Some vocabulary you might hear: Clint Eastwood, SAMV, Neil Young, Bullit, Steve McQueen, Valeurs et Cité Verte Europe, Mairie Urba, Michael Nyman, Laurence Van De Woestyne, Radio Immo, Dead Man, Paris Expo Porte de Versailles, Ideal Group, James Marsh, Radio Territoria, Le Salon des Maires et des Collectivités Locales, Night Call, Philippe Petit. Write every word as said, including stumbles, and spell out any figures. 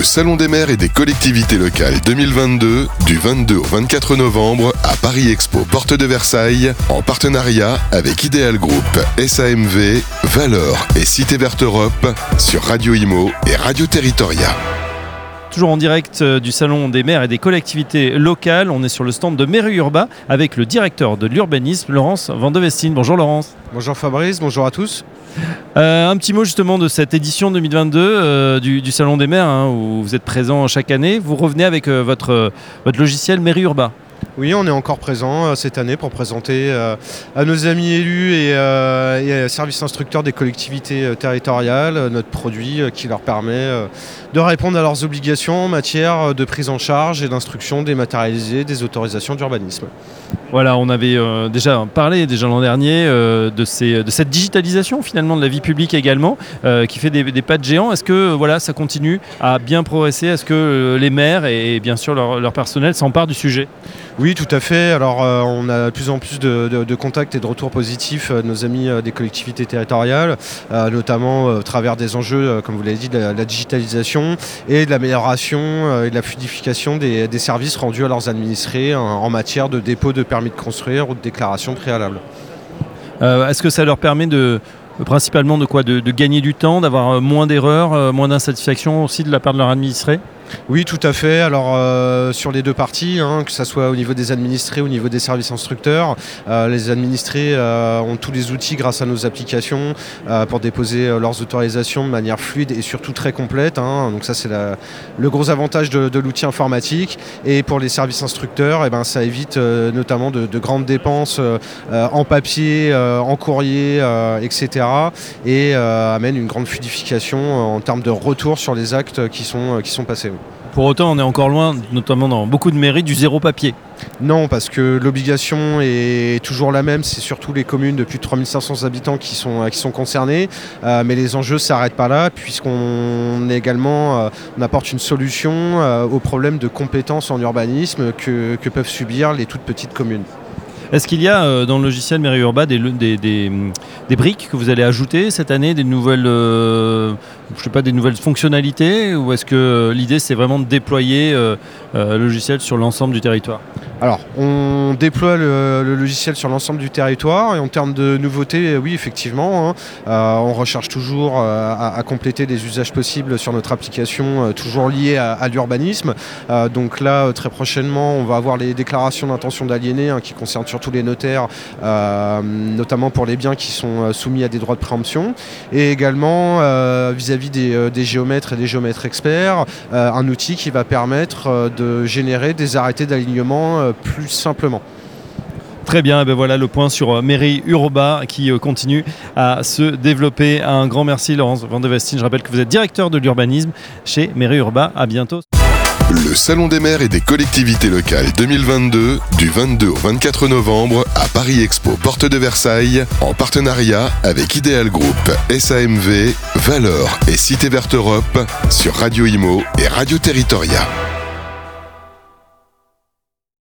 Le Salon des Maires et des Collectivités Locales deux mille vingt-deux, du vingt-deux au vingt-quatre novembre à Paris Expo Porte de Versailles, en partenariat avec Ideal Group, S A M V, Valeurs et Cité Verte Europe, sur Radio Immo et Radio Territoria. Toujours en direct du Salon des Maires et des Collectivités Locales, on est sur le stand de Mairie Urba avec le directeur de l'urbanisme, Laurence Van De Woestyne. Bonjour Laurence. Bonjour Fabrice, bonjour à tous. Euh, un petit mot justement de cette édition deux mille vingt-deux euh, du, du Salon des Maires, hein, où vous êtes présent chaque année. Vous revenez avec euh, votre, euh, votre logiciel Mairie Urba. Oui, on est encore présent euh, cette année pour présenter euh, à nos amis élus et, euh, et euh, services instructeurs des collectivités euh, territoriales euh, notre produit euh, qui leur permet euh, de répondre à leurs obligations en matière euh, de prise en charge et d'instruction dématérialisée des autorisations d'urbanisme. Voilà, on avait euh, déjà parlé déjà l'an dernier euh, de, ces, de cette digitalisation finalement de la vie publique également euh, qui fait des, des pas de géant. Est-ce que voilà, ça continue à bien progresser? Est-ce que euh, les maires et, et bien sûr leur, leur personnel s'emparent du sujet? Oui, tout à fait. Alors, euh, on a de plus en plus de, de, de contacts et de retours positifs euh, de nos amis euh, des collectivités territoriales, euh, notamment euh, au travers des enjeux, euh, comme vous l'avez dit, de la, de la digitalisation et de l'amélioration euh, et de la fluidification des, des services rendus à leurs administrés hein, en matière de dépôt de permis de construire ou de déclaration préalable. Euh, est-ce que ça leur permet de... Principalement de quoi de, de gagner du temps, d'avoir moins d'erreurs, euh, moins d'insatisfaction aussi de la part de leur administré? Oui, tout à fait. Alors euh, sur les deux parties, hein, que ce soit au niveau des administrés, au niveau des services instructeurs, euh, les administrés euh, ont tous les outils grâce à nos applications euh, pour déposer euh, leurs autorisations de manière fluide et surtout très complète. Hein. Donc ça c'est la, le gros avantage de, de l'outil informatique. Et pour les services instructeurs, eh ben, ça évite euh, notamment de, de grandes dépenses euh, en papier, euh, en courrier, euh, et cetera et euh, amène une grande fluidification euh, en termes de retour sur les actes qui sont, euh, qui sont passés. Pour autant, on est encore loin, notamment dans beaucoup de mairies, du zéro papier. Non, parce que l'obligation est toujours la même, c'est surtout les communes de plus de trois mille cinq cents habitants qui sont, qui sont concernées, euh, mais les enjeux ne s'arrêtent pas là, puisqu'on est également, euh, on apporte une solution euh, au problème de compétences en urbanisme que, que peuvent subir les toutes petites communes. Est-ce qu'il y a euh, dans le logiciel Mairie Urba des, des, des, des briques que vous allez ajouter cette année, des nouvelles, euh, je sais pas, des nouvelles fonctionnalités, ou est-ce que euh, l'idée c'est vraiment de déployer euh, euh, le logiciel sur l'ensemble du territoire ? Alors, on déploie le, le logiciel sur l'ensemble du territoire et en termes de nouveautés, oui, effectivement, hein, euh, on recherche toujours euh, à, à compléter les usages possibles sur notre application, euh, toujours liés à, à l'urbanisme. Euh, donc là, très prochainement, on va avoir les déclarations d'intention d'aliéner hein, qui concernent surtout les notaires, euh, notamment pour les biens qui sont soumis à des droits de préemption. Et également, euh, vis-à-vis des, des géomètres et des géomètres experts, euh, un outil qui va permettre de générer des arrêtés d'alignement euh, plus simplement. Très bien, et ben voilà le point sur Mairie Urba qui continue à se développer. Un grand merci Laurence Van De Woestyne, je rappelle que vous êtes directeur de l'urbanisme chez Mairie Urba. À bientôt. Le Salon des Maires et des Collectivités Locales deux mille vingt-deux, du vingt-deux au vingt-quatre novembre à Paris Expo Porte de Versailles, en partenariat avec Ideal Group, S A M V, Valeurs et Cité Verte Europe, sur Radio Immo et Radio Territoria.